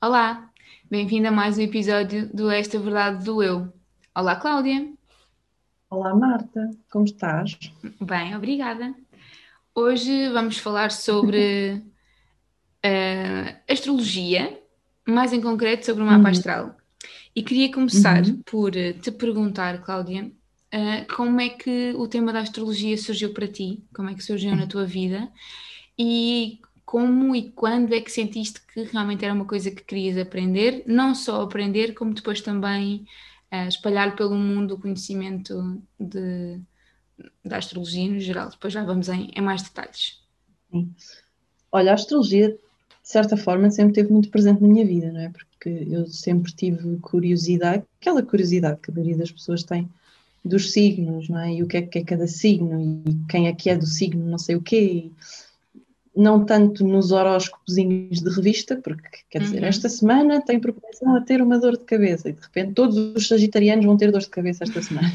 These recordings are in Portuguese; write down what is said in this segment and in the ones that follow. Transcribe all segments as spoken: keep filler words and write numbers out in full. Olá, bem-vinda a mais um episódio do Esta Verdade do Eu. Olá, Cláudia. Olá, Marta. Como estás? Bem, obrigada. Hoje vamos falar sobre uh, astrologia, mais em concreto sobre o mapa uhum. astral. E queria começar uhum. por te perguntar, Cláudia, uh, como é que o tema da astrologia surgiu para ti? Como é que surgiu na tua vida? E como e quando é que sentiste que realmente era uma coisa que querias aprender, não só aprender, como depois também uh, espalhar pelo mundo o conhecimento de, da astrologia no geral? Depois já vamos em, em mais detalhes. Sim. Olha, a astrologia, de certa forma, sempre esteve muito presente na minha vida, não é? Porque eu sempre tive curiosidade, aquela curiosidade que a maioria das pessoas tem dos signos, não é? E o que é que é cada signo, e quem é que é do signo não sei o quê. Não tanto nos horóscopozinhos de revista, porque, quer dizer, uhum. esta semana tem propensão a ter uma dor de cabeça e, de repente, todos os sagitarianos vão ter dor de cabeça esta semana.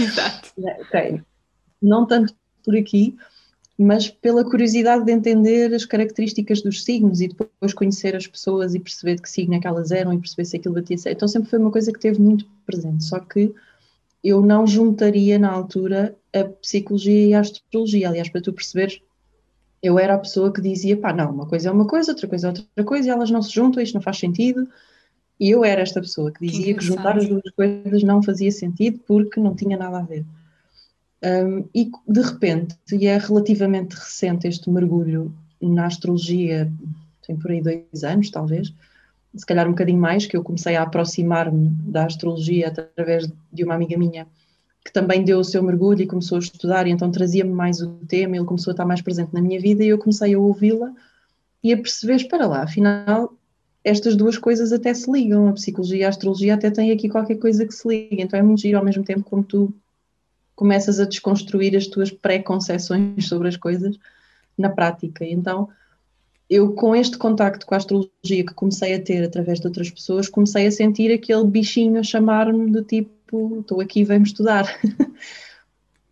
Exato. Okay. Não tanto por aqui, mas pela curiosidade de entender as características dos signos e depois conhecer as pessoas e perceber de que signo é que elas eram e perceber se aquilo batia certo. Então sempre foi uma coisa que teve muito presente, só que eu não juntaria na altura a psicologia e a astrologia. Aliás, para tu perceberes, eu era a pessoa que dizia, pá, não, uma coisa é uma coisa, outra coisa é outra coisa, e elas não se juntam, isto não faz sentido. E eu era esta pessoa que dizia que, que juntar as duas coisas não fazia sentido porque não tinha nada a ver. Um, e de repente, e é relativamente recente este mergulho na astrologia, tem por aí dois anos talvez, se calhar um bocadinho mais, que eu comecei a aproximar-me da astrologia através de uma amiga minha, que também deu o seu mergulho e começou a estudar, e então trazia-me mais o tema, ele começou a estar mais presente na minha vida, e eu comecei a ouvi-la e a perceber, espera lá, afinal, estas duas coisas até se ligam, a psicologia e a astrologia até têm aqui qualquer coisa que se liga, então é muito giro ao mesmo tempo como tu começas a desconstruir as tuas pré-conceções sobre as coisas na prática. E então, eu com este contacto com a astrologia que comecei a ter através de outras pessoas, comecei a sentir aquele bichinho a chamar-me do tipo, estou aqui, vem-me estudar.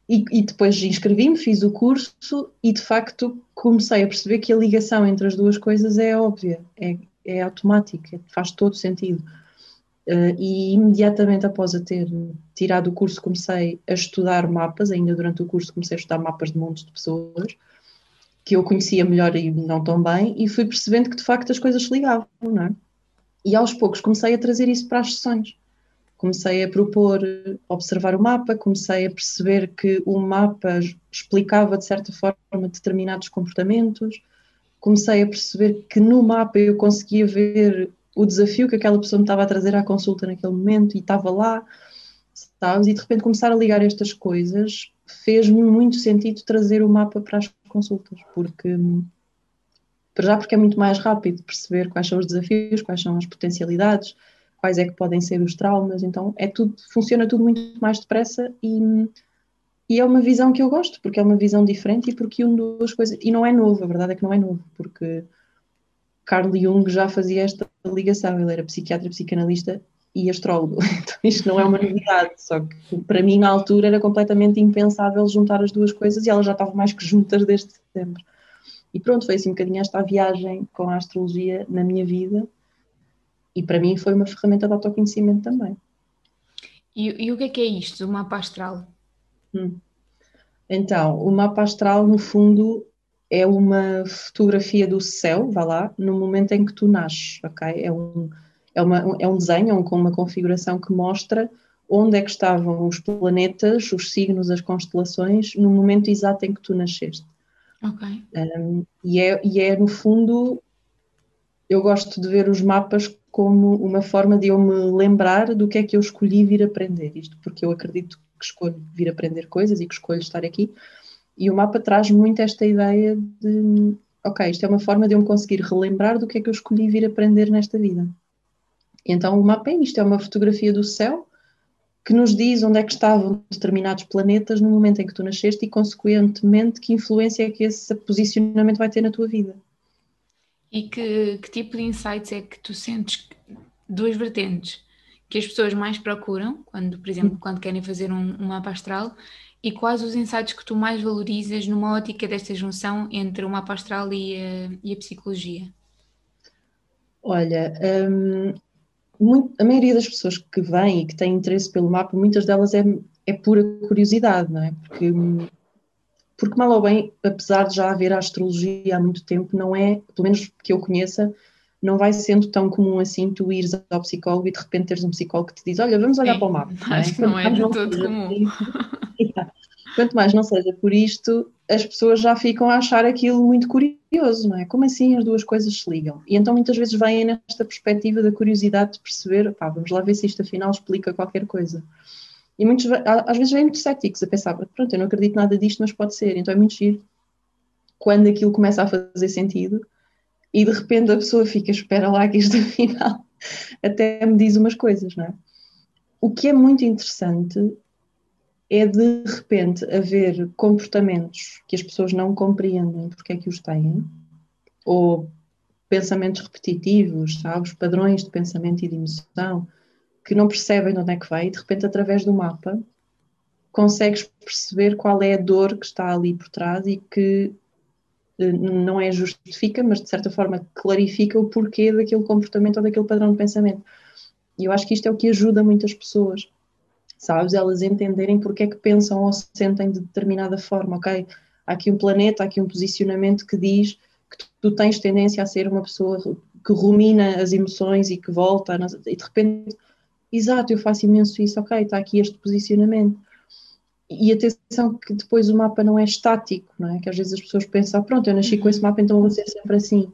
e, e depois inscrevi-me, fiz o curso e, de facto, comecei a perceber que a ligação entre as duas coisas é óbvia, é, é automática, faz todo sentido. Uh, e imediatamente após a ter tirado o curso, comecei a estudar mapas, ainda durante o curso comecei a estudar mapas de montes de pessoas que eu conhecia melhor e não tão bem, e fui percebendo que, de facto, as coisas se ligavam, não é? E, aos poucos, comecei a trazer isso para as sessões. Comecei a propor observar o mapa, comecei a perceber que o mapa explicava, de certa forma, determinados comportamentos, comecei a perceber que no mapa eu conseguia ver o desafio que aquela pessoa me estava a trazer à consulta naquele momento, e estava lá, sabes? E de repente começar a ligar estas coisas fez-me muito sentido trazer o mapa para as consultas, porque, para já porque é muito mais rápido perceber quais são os desafios, quais são as potencialidades, quais é que podem ser os traumas, então é tudo, funciona tudo muito mais depressa e, e é uma visão que eu gosto, porque é uma visão diferente e porque une duas coisas, e não é novo, a verdade é que não é novo, porque Carl Jung já fazia esta ligação, ele era psiquiatra, psicanalista e astrólogo, então isto não é uma novidade, só que para mim na altura era completamente impensável juntar as duas coisas e elas já estavam mais que juntas desde sempre. E pronto, foi assim um bocadinho esta viagem com a astrologia na minha vida. E para mim foi uma ferramenta de autoconhecimento também. E, e o que é que é isto, o mapa astral? Hum. Então, o mapa astral, no fundo, é uma fotografia do céu, vá lá, no momento em que tu nasces, ok? É um, é uma, é um desenho com uma configuração que mostra onde é que estavam os planetas, os signos, as constelações, no momento exato em que tu nasceste. Ok. Um, e, é, e é, no fundo, eu gosto de ver os mapas como uma forma de eu me lembrar do que é que eu escolhi vir aprender, isto porque eu acredito que escolho vir aprender coisas e que escolho estar aqui, e o mapa traz muito esta ideia de, ok, isto é uma forma de eu me conseguir relembrar do que é que eu escolhi vir aprender nesta vida. Então o mapa é isto, é uma fotografia do céu que nos diz onde é que estavam determinados planetas no momento em que tu nasceste e, consequentemente, que influência é que esse posicionamento vai ter na tua vida. E que, que tipo de insights é que tu sentes? Duas vertentes que as pessoas mais procuram, quando, por exemplo, quando querem fazer um, um mapa astral, e quais os insights que tu mais valorizas numa ótica desta junção entre o mapa astral e a, e a psicologia? Olha, hum, muito, a maioria das pessoas que vêm e que têm interesse pelo mapa, muitas delas é, é pura curiosidade, não é? Porque, porque mal ou bem, apesar de já haver a astrologia há muito tempo, não é, pelo menos que eu conheça, não vai sendo tão comum assim tu ires ao psicólogo e de repente teres um psicólogo que te diz, olha, vamos olhar Sim, para o mapa. Acho que não é, não é de não todo comum. Quanto mais não seja por isto, as pessoas já ficam a achar aquilo muito curioso, não é? Como assim as duas coisas se ligam? E então muitas vezes vêm nesta perspectiva da curiosidade de perceber, pá, vamos lá ver se isto afinal explica qualquer coisa. E muitos, às vezes vêm muito céticos a pensar, pronto, eu não acredito nada disto, mas pode ser. Então é muito giro quando aquilo começa a fazer sentido e de repente a pessoa fica, espera lá que isto afinal até me diz umas coisas, não é? O que é muito interessante é de repente haver comportamentos que as pessoas não compreendem porque é que os têm, ou pensamentos repetitivos, sabes, padrões de pensamento e de emoção, que não percebem de onde é que vai, e de repente através do mapa consegues perceber qual é a dor que está ali por trás e que não é justifica, mas de certa forma clarifica o porquê daquele comportamento ou daquele padrão de pensamento. E eu acho que isto é o que ajuda muitas pessoas, sabes, elas entenderem porque é que pensam ou se sentem de determinada forma, ok? Há aqui um planeta, há aqui um posicionamento que diz que tu, tu tens tendência a ser uma pessoa que rumina as emoções e que volta, e de repente, exato, eu faço imenso isso, ok, está aqui este posicionamento. E atenção que depois o mapa não é estático, não é? Que às vezes as pessoas pensam, pronto, eu nasci com esse mapa, então vou ser sempre assim.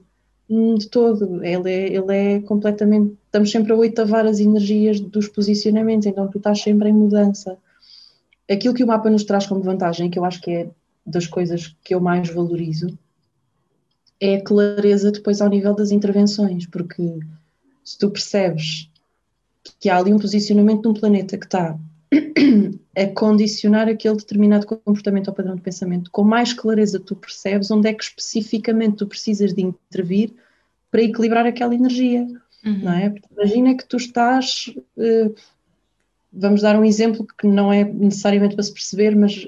De todo, ele é, ele é completamente, estamos sempre a oitavar as energias dos posicionamentos, então tu estás sempre em mudança. Aquilo que o mapa nos traz como vantagem, que eu acho que é das coisas que eu mais valorizo, é a clareza depois ao nível das intervenções, porque se tu percebes que há ali um posicionamento de um planeta que está a condicionar aquele determinado comportamento ou padrão de pensamento, com mais clareza tu percebes onde é que especificamente tu precisas de intervir para equilibrar aquela energia, uhum. não é? Imagina que tu estás, vamos dar um exemplo que não é necessariamente para se perceber, mas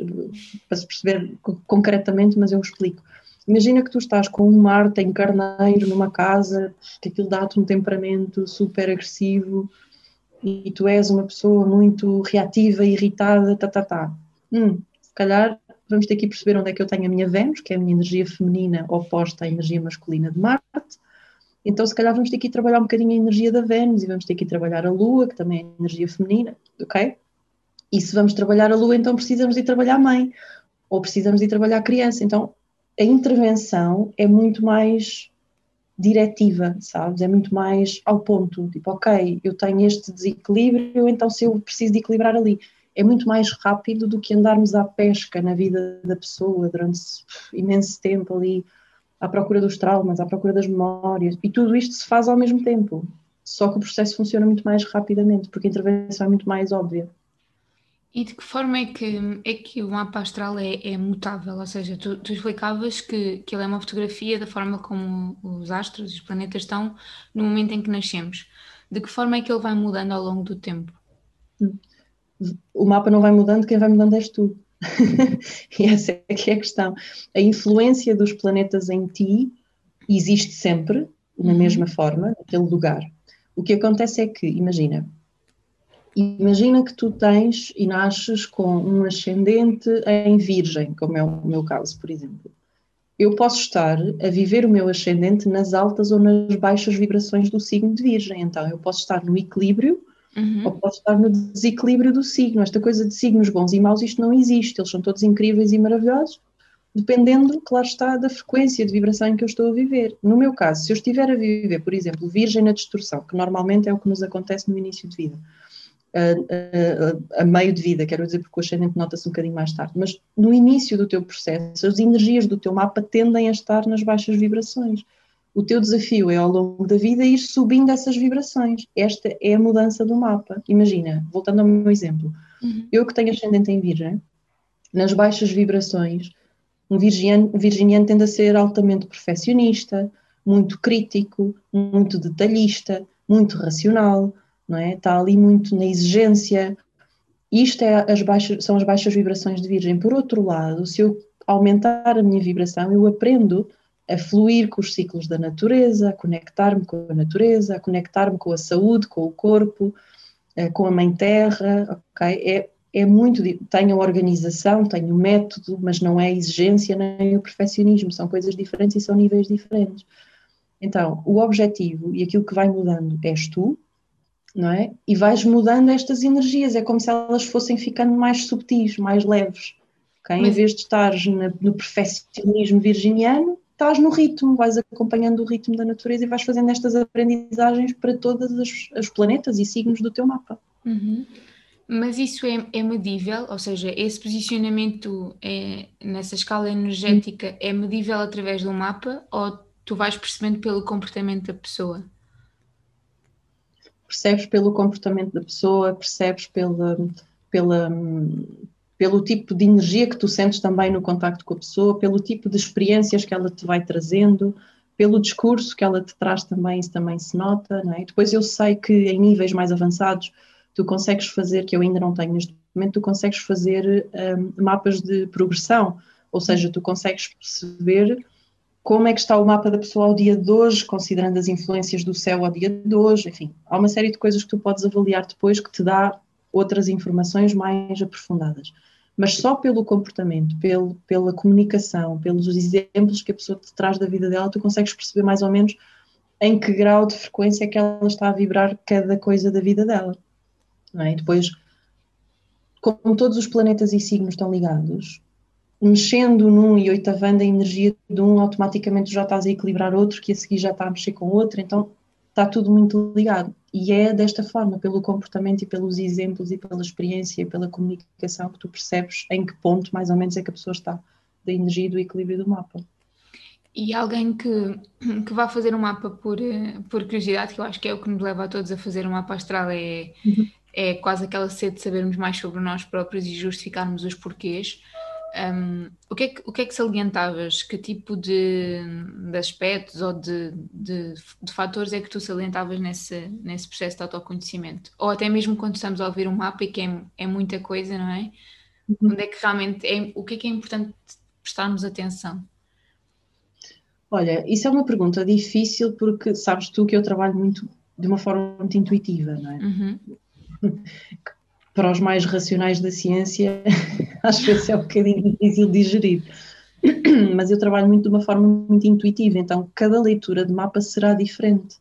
para se perceber concretamente, mas eu explico. Imagina que tu estás com um Marte em Carneiro numa casa, que aquilo dá-te um temperamento super agressivo, e tu és uma pessoa muito reativa, irritada, tá, tá, tá. Hum, se calhar vamos ter que perceber onde é que eu tenho a minha Vênus, que é a minha energia feminina oposta à energia masculina de Marte. Então se calhar vamos ter que trabalhar um bocadinho a energia da Vênus e vamos ter que trabalhar a Lua, que também é energia feminina, ok? E se vamos trabalhar a Lua, então precisamos de trabalhar a mãe, ou precisamos de trabalhar a criança. Então a intervenção é muito mais diretiva, sabes? É muito mais ao ponto, tipo, ok, eu tenho este desequilíbrio, então se eu preciso de equilibrar ali. É muito mais rápido do que andarmos à pesca na vida da pessoa durante imenso tempo ali, à procura dos traumas, à procura das memórias, e tudo isto se faz ao mesmo tempo, só que o processo funciona muito mais rapidamente, porque a intervenção é muito mais óbvia. E de que forma é que, é que o mapa astral é, é mutável? Ou seja, tu, tu explicavas que, que ele é uma fotografia da forma como os astros, os planetas estão no momento em que nascemos. De que forma é que ele vai mudando ao longo do tempo? O mapa não vai mudando, quem vai mudando és tu. E essa é que é a questão. A influência dos planetas em ti existe sempre, na mesma forma, naquele lugar. O que acontece é que, imagina... Imagina que tu tens e nasces com um ascendente em virgem, como é o meu caso, por exemplo. Eu posso estar a viver o meu ascendente nas altas ou nas baixas vibrações do signo de virgem. Então, eu posso estar no equilíbrio uhum. ou posso estar no desequilíbrio do signo. Esta coisa de signos bons e maus, isto não existe. Eles são todos incríveis e maravilhosos, dependendo, claro está, da frequência de vibração em que eu estou a viver. No meu caso, se eu estiver a viver, por exemplo, virgem na distorção, que normalmente é o que nos acontece no início de vida, A, a, a meio de vida, quero dizer, porque o ascendente nota-se um bocadinho mais tarde, mas no início do teu processo, as energias do teu mapa tendem a estar nas baixas vibrações. O teu desafio é, ao longo da vida, ir subindo essas vibrações. Esta é a mudança do mapa. Imagina, voltando ao meu exemplo, uhum. eu que tenho ascendente em virgem, nas baixas vibrações, um virginiano, um virginiano tende a ser altamente perfeccionista, muito crítico, muito detalhista, muito racional, não é? Está ali muito na exigência. Isto é as baixas, são as baixas vibrações de virgem. Por outro lado, se eu aumentar a minha vibração, eu aprendo a fluir com os ciclos da natureza, a conectar-me com a natureza, a conectar-me com a saúde, com o corpo, com a mãe terra, ok? É, é muito, tenho organização, tenho método, mas não é exigência nem o perfeccionismo, são coisas diferentes e são níveis diferentes. Então, o objetivo e aquilo que vai mudando és tu, não é? E vais mudando estas energias, é como se elas fossem ficando mais subtis, mais leves, ok? Mas... em vez de estares na, no perfeccionismo virginiano, estás no ritmo, vais acompanhando o ritmo da natureza e vais fazendo estas aprendizagens para todas as, as planetas e signos do teu mapa. Uhum. Mas isso é, é medível, ou seja, esse posicionamento é, nessa escala energética, uhum, é medível através de um mapa ou tu vais percebendo pelo comportamento da pessoa? Percebes pelo comportamento da pessoa, percebes pela, pela, pelo tipo de energia que tu sentes também no contacto com a pessoa, pelo tipo de experiências que ela te vai trazendo, pelo discurso que ela te traz também, isso também se nota, não é? Depois eu sei que em níveis mais avançados tu consegues fazer, que eu ainda não tenho neste momento, tu consegues fazer um, mapas de progressão, ou seja, tu consegues perceber como é que está o mapa da pessoa ao dia de hoje, considerando as influências do céu ao dia de hoje, enfim, há uma série de coisas que tu podes avaliar depois que te dá outras informações mais aprofundadas. Mas só pelo comportamento, pelo, pela comunicação, pelos exemplos que a pessoa te traz da vida dela, tu consegues perceber mais ou menos em que grau de frequência é que ela está a vibrar cada coisa da vida dela. Não é? E depois, como todos os planetas e signos estão ligados, mexendo num e oitavando a energia de um, automaticamente já estás a equilibrar outro, que a seguir já está a mexer com outro, então está tudo muito ligado. E é desta forma, pelo comportamento e pelos exemplos e pela experiência e pela comunicação que tu percebes em que ponto mais ou menos é que a pessoa está da energia e do equilíbrio do mapa. E alguém que, que vá fazer um mapa por, por curiosidade, que eu acho que é o que nos leva a todos a fazer um mapa astral, é, uhum, é quase aquela sede de sabermos mais sobre nós próprios e justificarmos os porquês. Um, o, que é que, o que é que salientavas? Que tipo de, de aspectos ou de, de, de fatores é que tu salientavas nesse, nesse processo de autoconhecimento? Ou até mesmo quando estamos a ouvir um mapa, e que é, é muita coisa, não é? Uhum. Onde é que realmente é, o que é que é importante prestarmos atenção? Olha, isso é uma pergunta difícil porque sabes tu que eu trabalho muito de uma forma muito intuitiva, não é? Uhum. Para os mais racionais da ciência, às vezes é um bocadinho difícil de digerir. Mas eu trabalho muito de uma forma muito intuitiva, então cada leitura de mapa será diferente.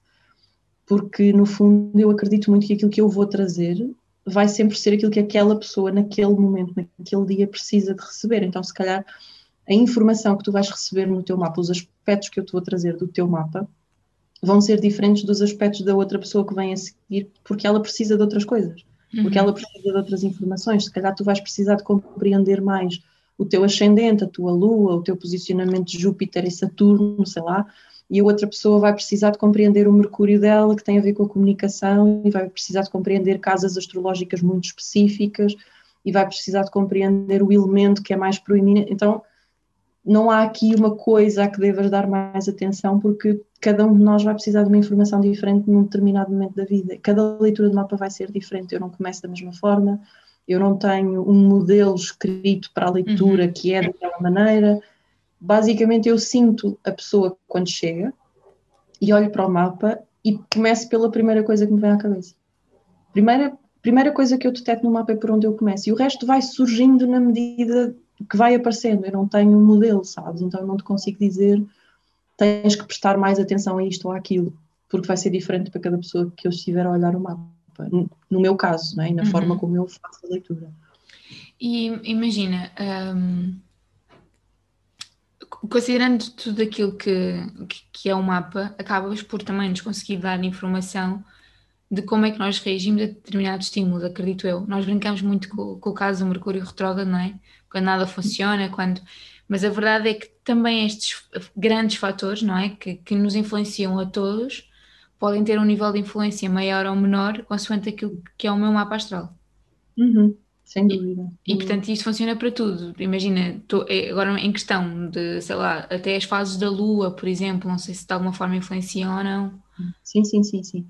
Porque, no fundo, eu acredito muito que aquilo que eu vou trazer vai sempre ser aquilo que aquela pessoa, naquele momento, naquele dia, precisa de receber. Então, se calhar, a informação que tu vais receber no teu mapa, os aspectos que eu te vou trazer do teu mapa, vão ser diferentes dos aspectos da outra pessoa que vem a seguir, porque ela precisa de outras coisas. Porque ela precisa de outras informações, se calhar tu vais precisar de compreender mais o teu ascendente, a tua lua, o teu posicionamento de Júpiter e Saturno, sei lá, e a outra pessoa vai precisar de compreender o Mercúrio dela, que tem a ver com a comunicação, e vai precisar de compreender casas astrológicas muito específicas, e vai precisar de compreender o elemento que é mais proeminente. Então, não há aqui uma coisa a que devas dar mais atenção, porque cada um de nós vai precisar de uma informação diferente num determinado momento da vida. Cada leitura de mapa vai ser diferente, eu não começo da mesma forma, eu não tenho um modelo escrito para a leitura, uhum, que é daquela maneira. Basicamente eu sinto a pessoa quando chega e olho para o mapa e começo pela primeira coisa que me vem à cabeça. Primeira, primeira coisa que eu detecto no mapa é por onde eu começo, e o resto vai surgindo na medida que vai aparecendo. Eu não tenho um modelo, sabes? Então eu não te consigo dizer... tens que prestar mais atenção a isto ou àquilo, porque vai ser diferente para cada pessoa que eu estiver a olhar o mapa, no meu caso, não é? E na, uhum, forma como eu faço a leitura. E imagina, um, considerando tudo aquilo que, que é o mapa, acabas por também nos conseguir dar informação de como é que nós reagimos a determinados estímulos, acredito eu. Nós brincamos muito com, com o caso do Mercúrio retrógrado, não é? Quando nada funciona, quando... mas a verdade é que também estes grandes fatores, não é, que, que nos influenciam a todos, podem ter um nível de influência maior ou menor, consoante aquilo que é o meu mapa astral. Uhum, sem dúvida. E, e portanto isto funciona para tudo. Imagina, tô, agora em questão de, sei lá, até as fases da lua, por exemplo, não sei se de alguma forma influenciam ou não. Sim, sim, sim, sim.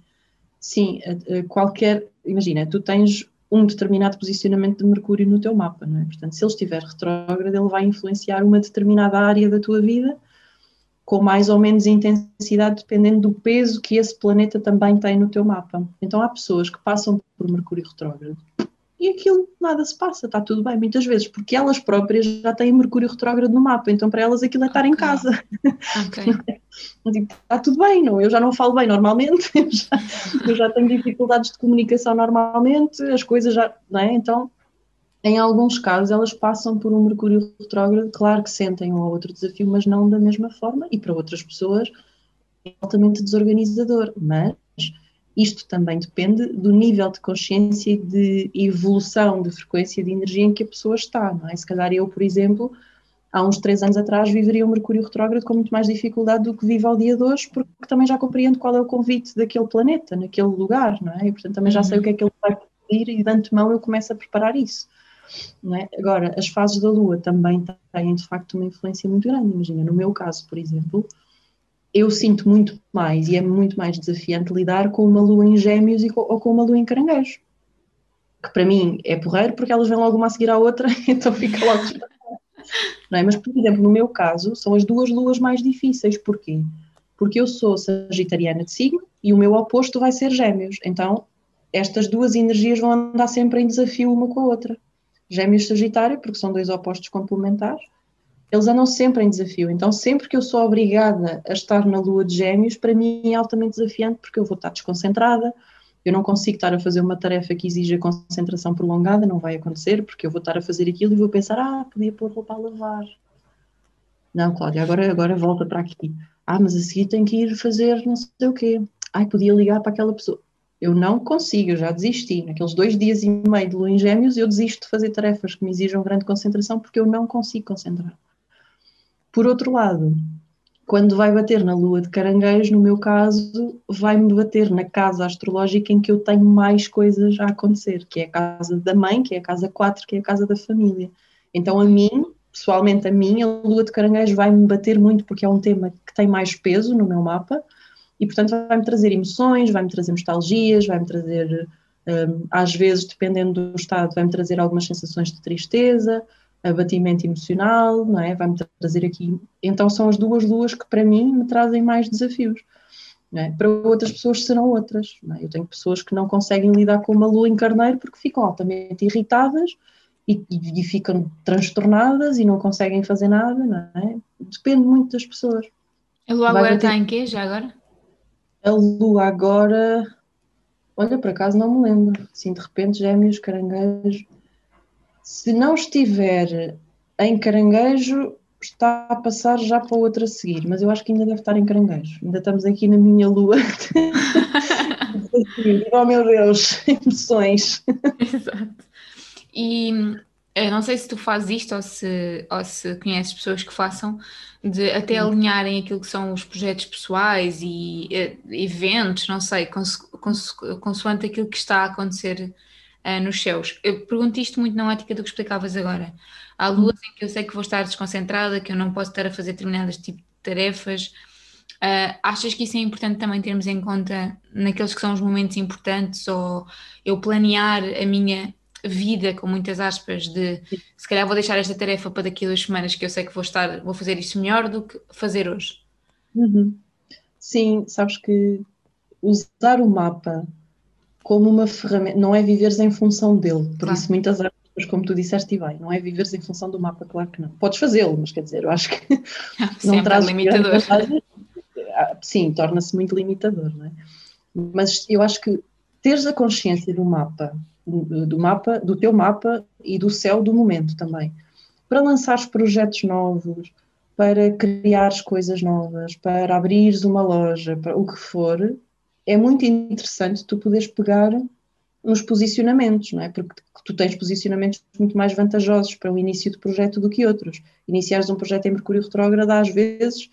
Sim, qualquer, imagina, tu tens... um determinado posicionamento de Mercúrio no teu mapa, não é? Portanto, se ele estiver retrógrado, ele vai influenciar uma determinada área da tua vida, com mais ou menos intensidade, dependendo do peso que esse planeta também tem no teu mapa. Então há pessoas que passam por Mercúrio retrógrado e aquilo, nada se passa, está tudo bem, muitas vezes, porque elas próprias já têm Mercúrio retrógrado no mapa, então para elas aquilo é estar okay. em casa. Okay. Está tudo bem, não? Eu já não falo bem normalmente, eu já, eu já tenho dificuldades de comunicação normalmente, as coisas já... Não é? Então, em alguns casos, elas passam por um Mercúrio retrógrado, claro que sentem um ou outro desafio, mas não da mesma forma, e para outras pessoas é altamente desorganizador. Mas isto também depende do nível de consciência e de evolução de frequência de energia em que a pessoa está, não é? Se calhar eu, por exemplo, há uns três anos atrás viveria um Mercúrio retrógrado com muito mais dificuldade do que vivo ao dia de hoje, porque também já compreendo qual é o convite daquele planeta, naquele lugar, não é? E portanto também já sei o que é que ele vai pedir e de antemão eu começo a preparar isso. Não é? Agora, as fases da Lua também têm de facto uma influência muito grande. Imagina, no meu caso, por exemplo, eu sinto muito mais e é muito mais desafiante lidar com uma Lua em Gêmeos e com, ou com uma Lua em Caranguejo, que para mim é porreiro porque elas vêm logo uma a seguir à outra, então fica logo não é? Mas, por exemplo, no meu caso são as duas Luas mais difíceis. Porquê? Porque eu sou sagitariana de signo e o meu oposto vai ser Gêmeos, então estas duas energias vão andar sempre em desafio uma com a outra. Gêmeos e Sagitário, porque são dois opostos complementares, eles andam sempre em desafio. Então, sempre que eu sou obrigada a estar na Lua de Gêmeos, para mim é altamente desafiante, porque eu vou estar desconcentrada, eu não consigo estar a fazer uma tarefa que exija concentração prolongada, não vai acontecer, porque eu vou estar a fazer aquilo e vou pensar, ah, podia pôr roupa a lavar. Não, Cláudia, agora, agora volta para aqui. Ah, mas a seguir tenho que ir fazer não sei o quê. Ai, podia ligar para aquela pessoa. Eu não consigo, eu já desisti. Naqueles dois dias e meio de Lua em Gêmeos, eu desisto de fazer tarefas que me exijam grande concentração porque eu não consigo concentrar. Por outro lado, quando vai bater na Lua de Caranguejo, no meu caso, vai-me bater na casa astrológica em que eu tenho mais coisas a acontecer, que é a casa da mãe, que é a casa quatro, que é a casa da família. Então, a mim, pessoalmente a mim, a Lua de Caranguejo vai-me bater muito porque é um tema que tem mais peso no meu mapa. E, portanto, vai-me trazer emoções, vai-me trazer nostalgias, vai-me trazer, um, às vezes, dependendo do estado, vai-me trazer algumas sensações de tristeza, abatimento emocional, não é? Vai-me trazer aqui... Então, são as duas luas que, para mim, me trazem mais desafios. Não é? Para outras pessoas serão outras. Não é? Eu tenho pessoas que não conseguem lidar com uma lua em carneiro porque ficam altamente irritadas e, e, e ficam transtornadas e não conseguem fazer nada, não é? Depende muito das pessoas. A lua agora está em quê, já agora? A Lua agora, olha, por acaso não me lembro, assim de repente, Gêmeos, Caranguejo, se não estiver em Caranguejo, está a passar já para outra a seguir, mas eu acho que ainda deve estar em Caranguejo, ainda estamos aqui na minha Lua, oh meu Deus, emoções. Exato, e eu não sei se tu fazes isto ou se, ou se conheces pessoas que façam, de até alinharem aquilo que são os projetos pessoais e, e eventos, não sei, conso, conso, consoante aquilo que está a acontecer uh, nos céus. Eu pergunto isto muito na ótica do que explicavas agora. Há luas em que eu sei que vou estar desconcentrada, que eu não posso estar a fazer determinadas tipos de tarefas. Uh, achas que isso é importante também termos em conta naqueles que são os momentos importantes, ou eu planear a minha... vida, com muitas aspas, de se calhar vou deixar esta tarefa para daqui a duas semanas que eu sei que vou estar, vou fazer isto melhor do que fazer hoje. Uhum. Sim, sabes que usar o mapa como uma ferramenta, não é viveres em função dele, por claro. Isso muitas aspas, como tu disseste, e bem, não é viveres em função do mapa, claro que não. Podes fazê-lo, mas quer dizer, eu acho que não traz limitador. Sim, torna-se muito limitador, não é? Mas eu acho que teres a consciência do mapa Do, mapa, do teu mapa e do céu do momento também, para lançares projetos novos, para criares coisas novas, para abrires uma loja, para o que for, é muito interessante tu poderes pegar nos posicionamentos, não é? Porque tu tens posicionamentos muito mais vantajosos para o início de projeto do que outros. Iniciares um projeto em Mercúrio retrógrado às vezes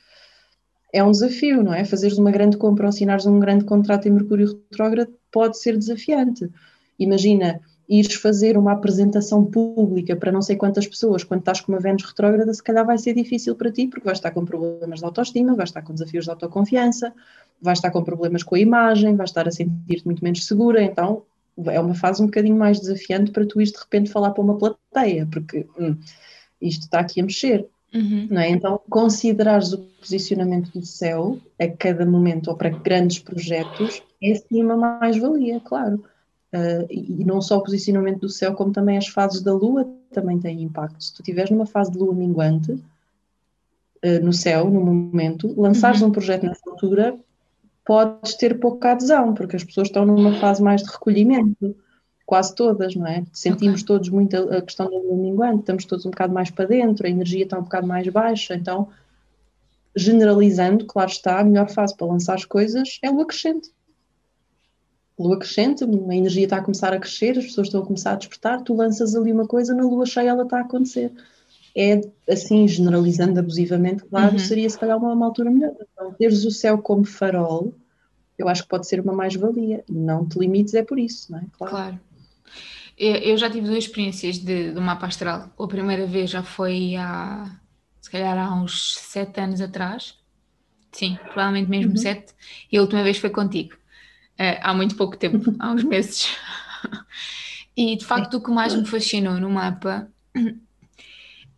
é um desafio, não é? Fazeres uma grande compra ou assinares um grande contrato em Mercúrio retrógrado pode ser desafiante. Imagina, ires fazer uma apresentação pública para não sei quantas pessoas, quando estás com uma Vênus retrógrada, se calhar vai ser difícil para ti, porque vais estar com problemas de autoestima, vais estar com desafios de autoconfiança, vais estar com problemas com a imagem, vais estar a sentir-te muito menos segura, então é uma fase um bocadinho mais desafiante para tu ires de repente falar para uma plateia, porque hum, isto está aqui a mexer. Uhum. Não é? Então, considerares o posicionamento do céu a cada momento ou para grandes projetos é sim uma mais-valia, claro. Uh, e não só o posicionamento do céu, como também as fases da lua também têm impacto. Se tu estiveres numa fase de lua minguante, uh, no céu, no momento, lançares uhum. um projeto nessa altura, podes ter pouca adesão, porque as pessoas estão numa fase mais de recolhimento. Quase todas, não é? Sentimos okay. todos muito a questão da lua minguante, estamos todos um bocado mais para dentro, a energia está um bocado mais baixa, então, generalizando, claro está, a melhor fase para lançar as coisas é a lua crescente. Lua crescente, a energia está a começar a crescer, as pessoas estão a começar a despertar, tu lanças ali uma coisa, na lua cheia ela está a acontecer. É, assim, generalizando abusivamente, claro, uhum. seria se calhar uma, uma altura melhor. Então, teres o céu como farol, eu acho que pode ser uma mais-valia. Não te limites, é por isso, não é? Claro. claro. Eu já tive duas experiências de, de mapa astral. A primeira vez já foi há, se calhar há uns sete anos atrás. Sim, provavelmente mesmo uhum. sete. E a última vez foi contigo. Uh, há muito pouco tempo, há uns meses. E, de facto, o que mais me fascinou no mapa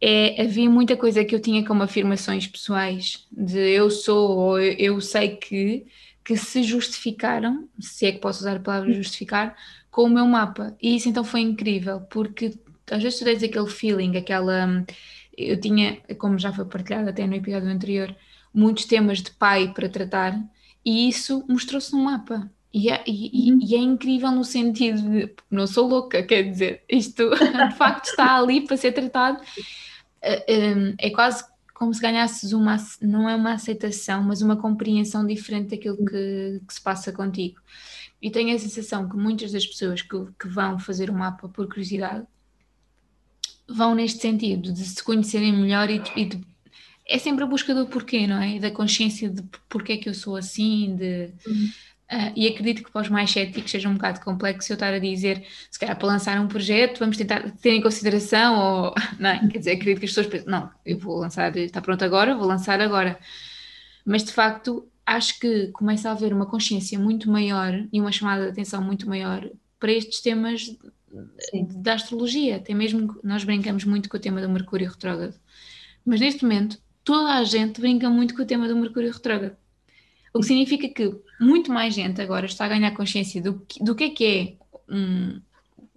é havia muita coisa que eu tinha como afirmações pessoais de eu sou ou eu sei que, que se justificaram, se é que posso usar a palavra justificar, com o meu mapa. E isso então foi incrível, porque às vezes tu tens aquele feeling, aquela... Eu tinha, como já foi partilhado até no episódio anterior, muitos temas de pai para tratar, e isso mostrou-se no mapa. E é, e, e é incrível no sentido de... Não sou louca, quer dizer, isto de facto está ali para ser tratado. É quase como se ganhasses uma... Não é uma aceitação, mas uma compreensão diferente daquilo que, que se passa contigo. E tenho a sensação que muitas das pessoas que, que vão fazer o mapa por curiosidade vão neste sentido, de se conhecerem melhor e, de, e de, é sempre a busca do porquê, não é? Da consciência de porquê é que eu sou assim, de, uhum. uh, e acredito que para os mais céticos seja um bocado complexo eu estar a dizer, se calhar para lançar um projeto vamos tentar ter em consideração, ou não é? Quer dizer, acredito que as pessoas pensam, não, eu vou lançar, está pronto agora, vou lançar agora. Mas de facto... Acho que começa a haver uma consciência muito maior e uma chamada de atenção muito maior para estes temas Sim. da astrologia. Até mesmo nós brincamos muito com o tema do Mercúrio retrógrado. Mas neste momento toda a gente brinca muito com o tema do Mercúrio retrógrado. O que significa que muito mais gente agora está a ganhar consciência do que, do que é que é, um,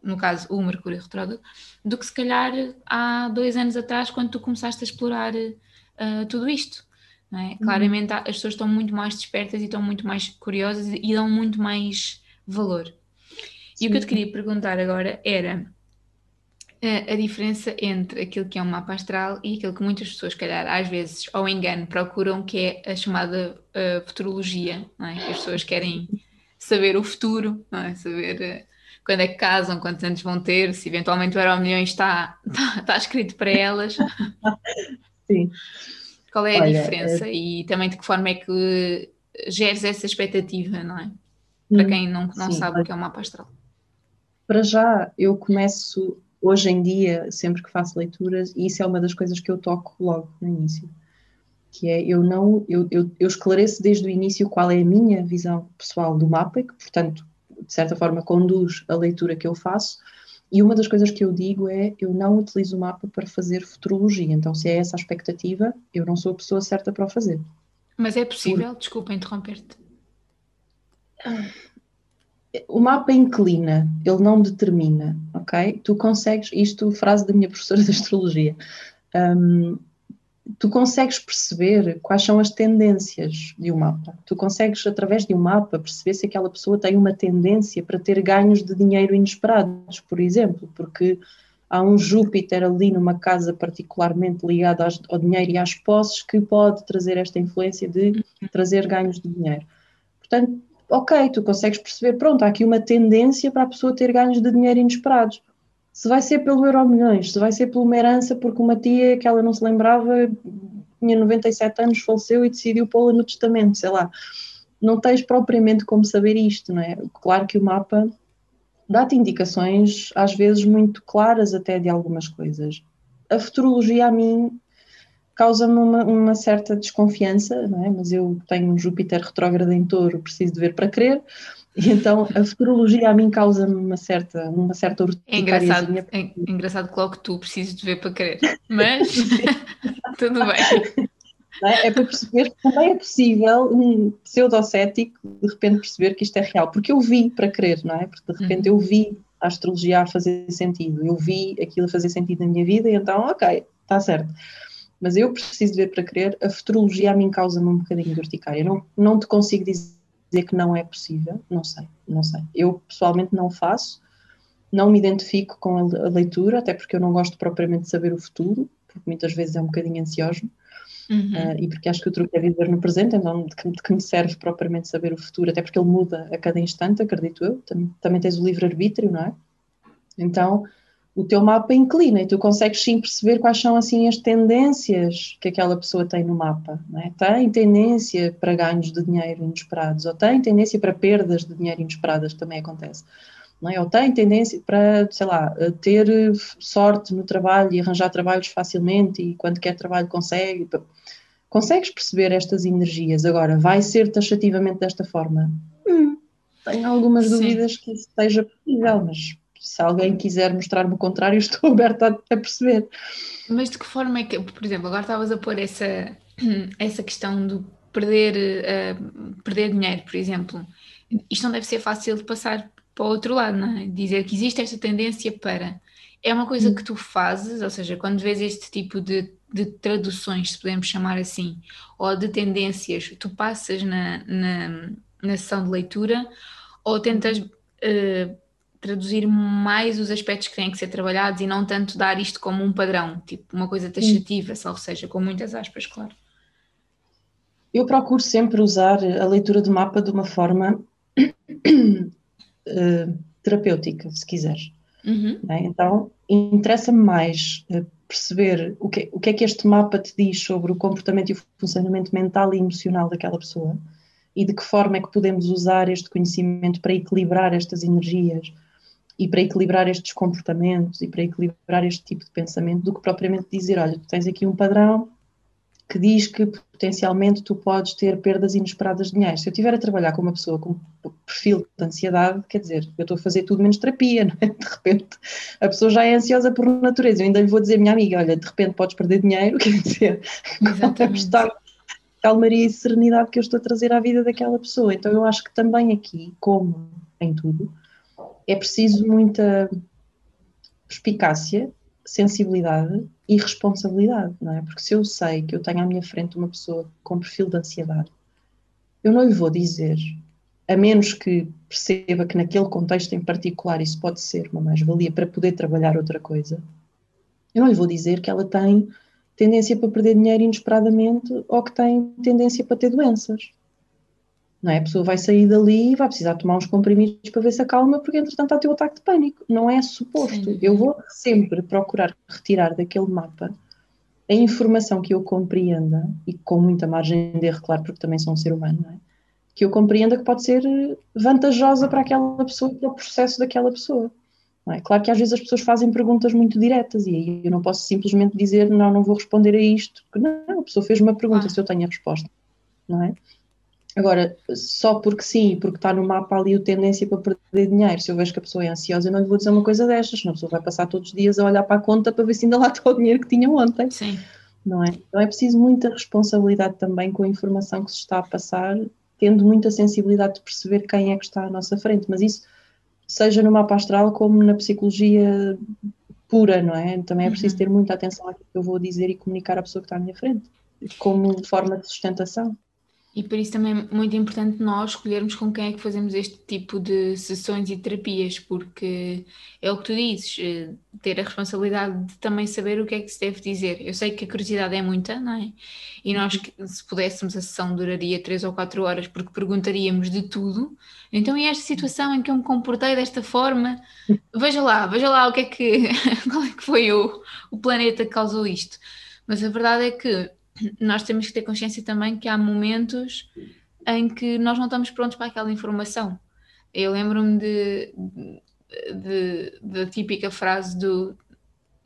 no caso, o Mercúrio retrógrado, do que se calhar há dois anos atrás quando tu começaste a explorar uh, tudo isto. Não é? Claramente as pessoas estão muito mais despertas e estão muito mais curiosas e dão muito mais valor. Sim. E o que eu te queria perguntar agora era a, a diferença entre aquilo que é um mapa astral e aquilo que muitas pessoas, calhar, às vezes, ao engano, procuram, que é a chamada uh, futurologia, não é? As pessoas querem saber o futuro, não é? Saber uh, quando é que casam, quantos anos vão ter, se eventualmente o Euromilhões está, está, está escrito para elas. Sim. Qual é a Olha, diferença é... e também de que forma é que geres essa expectativa, não é? Para quem não, não sabe o que é um mapa astral. Para já, eu começo hoje em dia, sempre que faço leituras, e isso é uma das coisas que eu toco logo no início, que é, eu, não, eu, eu, eu esclareço desde o início qual é a minha visão pessoal do mapa, e que, portanto, de certa forma, conduz a leitura que eu faço. E uma das coisas que eu digo é, eu não utilizo o mapa para fazer futurologia. Então, se é essa a expectativa, eu não sou a pessoa certa para o fazer. Mas é possível? Por... Desculpa interromper-te. O mapa inclina, ele não determina, ok? Tu consegues, isto frase da minha professora de astrologia, um, tu consegues perceber quais são as tendências de um mapa. Tu consegues, através de um mapa, perceber se aquela pessoa tem uma tendência para ter ganhos de dinheiro inesperados, por exemplo, porque há um Júpiter ali numa casa particularmente ligada ao dinheiro e às posses que pode trazer esta influência de trazer ganhos de dinheiro. Portanto, ok, tu consegues perceber, pronto, há aqui uma tendência para a pessoa ter ganhos de dinheiro inesperados. Se vai ser pelo Euromilhões, se vai ser por uma herança, porque uma tia que ela não se lembrava, tinha noventa e sete anos, faleceu e decidiu pô-la no testamento, sei lá. Não tens propriamente como saber isto, não é? Claro que o mapa dá-te indicações, às vezes muito claras até, de algumas coisas. A futurologia, a mim, causa-me uma, uma certa desconfiança, não é? Mas eu tenho um Júpiter retrógrado em Touro, preciso de ver para crer. E então a futurologia a mim causa-me uma certa, uma certa urticariazinha. É engraçado, é engraçado, claro que tu precisas de ver para querer, mas tudo bem. É para perceber que também é possível um pseudo-cético de repente perceber que isto é real, porque eu vi para crer, não é? Porque de repente eu vi a astrologia a fazer sentido, eu vi aquilo a fazer sentido na minha vida e então, ok, está certo. Mas eu preciso ver para crer, a futurologia a mim causa-me um bocadinho de urticária. Eu não, não te consigo dizer que não é possível, não sei, não sei. Eu pessoalmente não faço, não me identifico com a leitura, até porque eu não gosto propriamente de saber o futuro, porque muitas vezes é um bocadinho ansioso. Uhum. Uh, e porque acho que o truque é viver no presente, então de que, de que me serve propriamente saber o futuro, até porque ele muda a cada instante, acredito eu, também, também tens o livre-arbítrio, não é? Então o teu mapa inclina e tu consegues sim perceber quais são assim as tendências que aquela pessoa tem no mapa, não é? Tem tendência para ganhos de dinheiro inesperados, ou tem tendência para perdas de dinheiro inesperadas, que também acontece, não é? Ou tem tendência para, sei lá, ter sorte no trabalho e arranjar trabalhos facilmente e quando quer trabalho consegue. Consegues perceber estas energias? Agora, vai ser taxativamente desta forma? Hum, tenho algumas Sim. dúvidas que isso seja possível, mas se alguém quiser mostrar-me o contrário, estou aberta a, a perceber. Mas de que forma é que, por exemplo, agora estavas a pôr essa, essa questão de perder, uh, perder dinheiro, por exemplo. Isto não deve ser fácil de passar para o outro lado, não é? Dizer que existe esta tendência para... É uma coisa que tu fazes, ou seja, quando vês este tipo de, de traduções, se podemos chamar assim, ou de tendências, tu passas na, na, na sessão de leitura ou tentas uh, traduzir mais os aspectos que têm que ser trabalhados e não tanto dar isto como um padrão, tipo uma coisa taxativa, ou seja, com muitas aspas, claro. Eu procuro sempre usar a leitura do mapa de uma forma... Uh, terapêutica, se quiseres. Uhum. Né? Então, interessa-me mais uh, perceber o que, o que é que este mapa te diz sobre o comportamento e o funcionamento mental e emocional daquela pessoa e de que forma é que podemos usar este conhecimento para equilibrar estas energias e para equilibrar estes comportamentos e para equilibrar este tipo de pensamento do que propriamente dizer, olha, tu tens aqui um padrão que diz que potencialmente tu podes ter perdas inesperadas de dinheiro. Se eu estiver a trabalhar com uma pessoa com perfil de ansiedade, quer dizer, eu estou a fazer tudo menos terapia, não é? De repente a pessoa já é ansiosa por natureza, eu ainda lhe vou dizer, minha amiga, olha, de repente podes perder dinheiro, quer dizer, com a calmaria e serenidade que eu estou a trazer à vida daquela pessoa. Então eu acho que também aqui, como em tudo, é preciso muita perspicácia, sensibilidade e responsabilidade, não é? Porque se eu sei que eu tenho à minha frente uma pessoa com perfil de ansiedade, eu não lhe vou dizer, a menos que perceba que naquele contexto em particular isso pode ser uma mais-valia para poder trabalhar outra coisa, eu não lhe vou dizer que ela tem tendência para perder dinheiro inesperadamente ou que tem tendência para ter doenças. Não é? A pessoa vai sair dali e vai precisar tomar uns comprimidos para ver se acalma, porque entretanto há teu ataque de pânico. Não é suposto. Sim. Eu vou sempre procurar retirar daquele mapa a informação que eu compreenda, e com muita margem de erro, claro, porque também sou um ser humano, não é? Que eu compreenda que pode ser vantajosa para aquela pessoa, para o processo daquela pessoa. Não é? Claro que às vezes as pessoas fazem perguntas muito diretas, e aí eu não posso simplesmente dizer, não, não vou responder a isto. Porque não, a pessoa fez uma pergunta, ah. se eu tenho a resposta, não é? Agora, só porque sim, porque está no mapa ali a tendência para perder dinheiro, se eu vejo que a pessoa é ansiosa, eu não lhe vou dizer uma coisa destas, senão a pessoa vai passar todos os dias a olhar para a conta para ver se ainda lá está o dinheiro que tinha ontem. Sim. Não é? Então é preciso muita responsabilidade também com a informação que se está a passar, tendo muita sensibilidade de perceber quem é que está à nossa frente, mas isso seja no mapa astral como na psicologia pura, não é? Também é preciso uhum. ter muita atenção àquilo que eu vou dizer e comunicar à pessoa que está à minha frente, como forma de sustentação. E por isso também é muito importante nós escolhermos com quem é que fazemos este tipo de sessões e terapias, porque é o que tu dizes, ter a responsabilidade de também saber o que é que se deve dizer. Eu sei que a curiosidade é muita, não é? E nós, se pudéssemos, a sessão duraria três ou quatro horas, porque perguntaríamos de tudo. Então, e esta situação em que eu me comportei desta forma? Veja lá, veja lá o que é que, qual é que foi o, o planeta que causou isto. Mas a verdade é que nós temos que ter consciência também que há momentos em que nós não estamos prontos para aquela informação. Eu lembro-me de, de, de, da típica frase do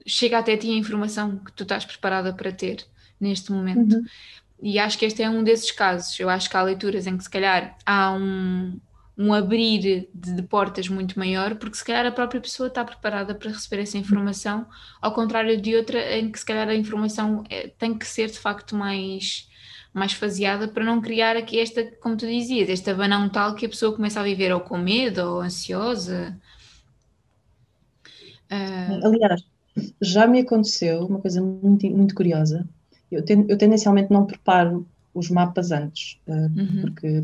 chega até ti a informação que tu estás preparada para ter neste momento. Uhum. E acho que este é um desses casos. Eu acho que há leituras em que se calhar há um, um abrir de, de portas muito maior, porque se calhar a própria pessoa está preparada para receber essa informação, ao contrário de outra em que se calhar a informação é, tem que ser de facto mais, mais faseada, para não criar aqui esta, como tu dizias, esta banão tal que a pessoa começa a viver ou com medo ou ansiosa. Uh... Aliás, já me aconteceu uma coisa muito, muito curiosa. Eu, ten, eu tendencialmente não preparo os mapas antes, uh, uhum. porque...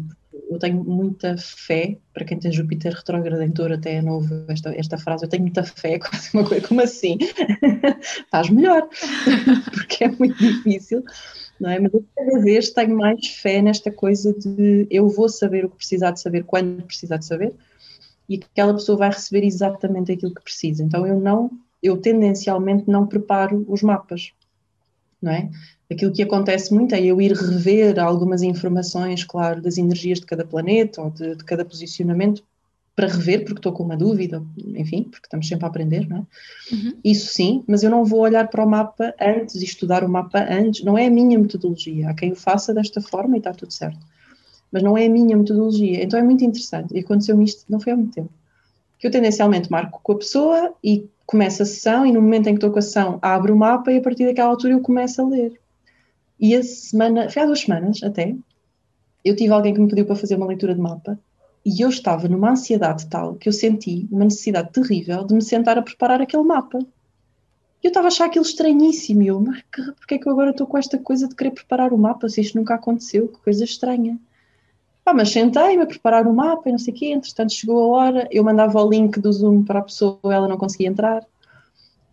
Eu tenho muita fé, para quem tem Júpiter retrógrado em Touro até é novo esta, esta frase, eu tenho muita fé, quase uma coisa como assim, estás melhor, porque é muito difícil, não é? Mas eu cada vez tenho mais fé nesta coisa de eu vou saber o que precisar de saber, quando precisar de saber, e que aquela pessoa vai receber exatamente aquilo que precisa. Então eu não, eu tendencialmente não preparo os mapas, não é? Aquilo que acontece muito é eu ir rever algumas informações, claro, das energias de cada planeta ou de, de cada posicionamento, para rever, porque estou com uma dúvida, enfim, porque estamos sempre a aprender, não é? Uhum. Isso sim, mas eu não vou olhar para o mapa antes e estudar o mapa antes, não é a minha metodologia, há quem o faça desta forma e está tudo certo, mas não é a minha metodologia, então é muito interessante, e aconteceu-me isto, não foi há muito tempo, que eu tendencialmente marco com a pessoa e começo a sessão, e no momento em que estou com a sessão abro o mapa e a partir daquela altura eu começo a ler. E a semana, foi há duas semanas até, eu tive alguém que me pediu para fazer uma leitura de mapa e eu estava numa ansiedade tal que eu senti uma necessidade terrível de me sentar a preparar aquele mapa. Eu estava a achar aquilo estranhíssimo e eu, mas porque é que eu agora estou com esta coisa de querer preparar o mapa se isto nunca aconteceu, que coisa estranha. Pá, mas sentei-me a preparar o mapa e não sei o quê, entretanto chegou a hora, eu mandava o link do Zoom para a pessoa, ela não conseguia entrar,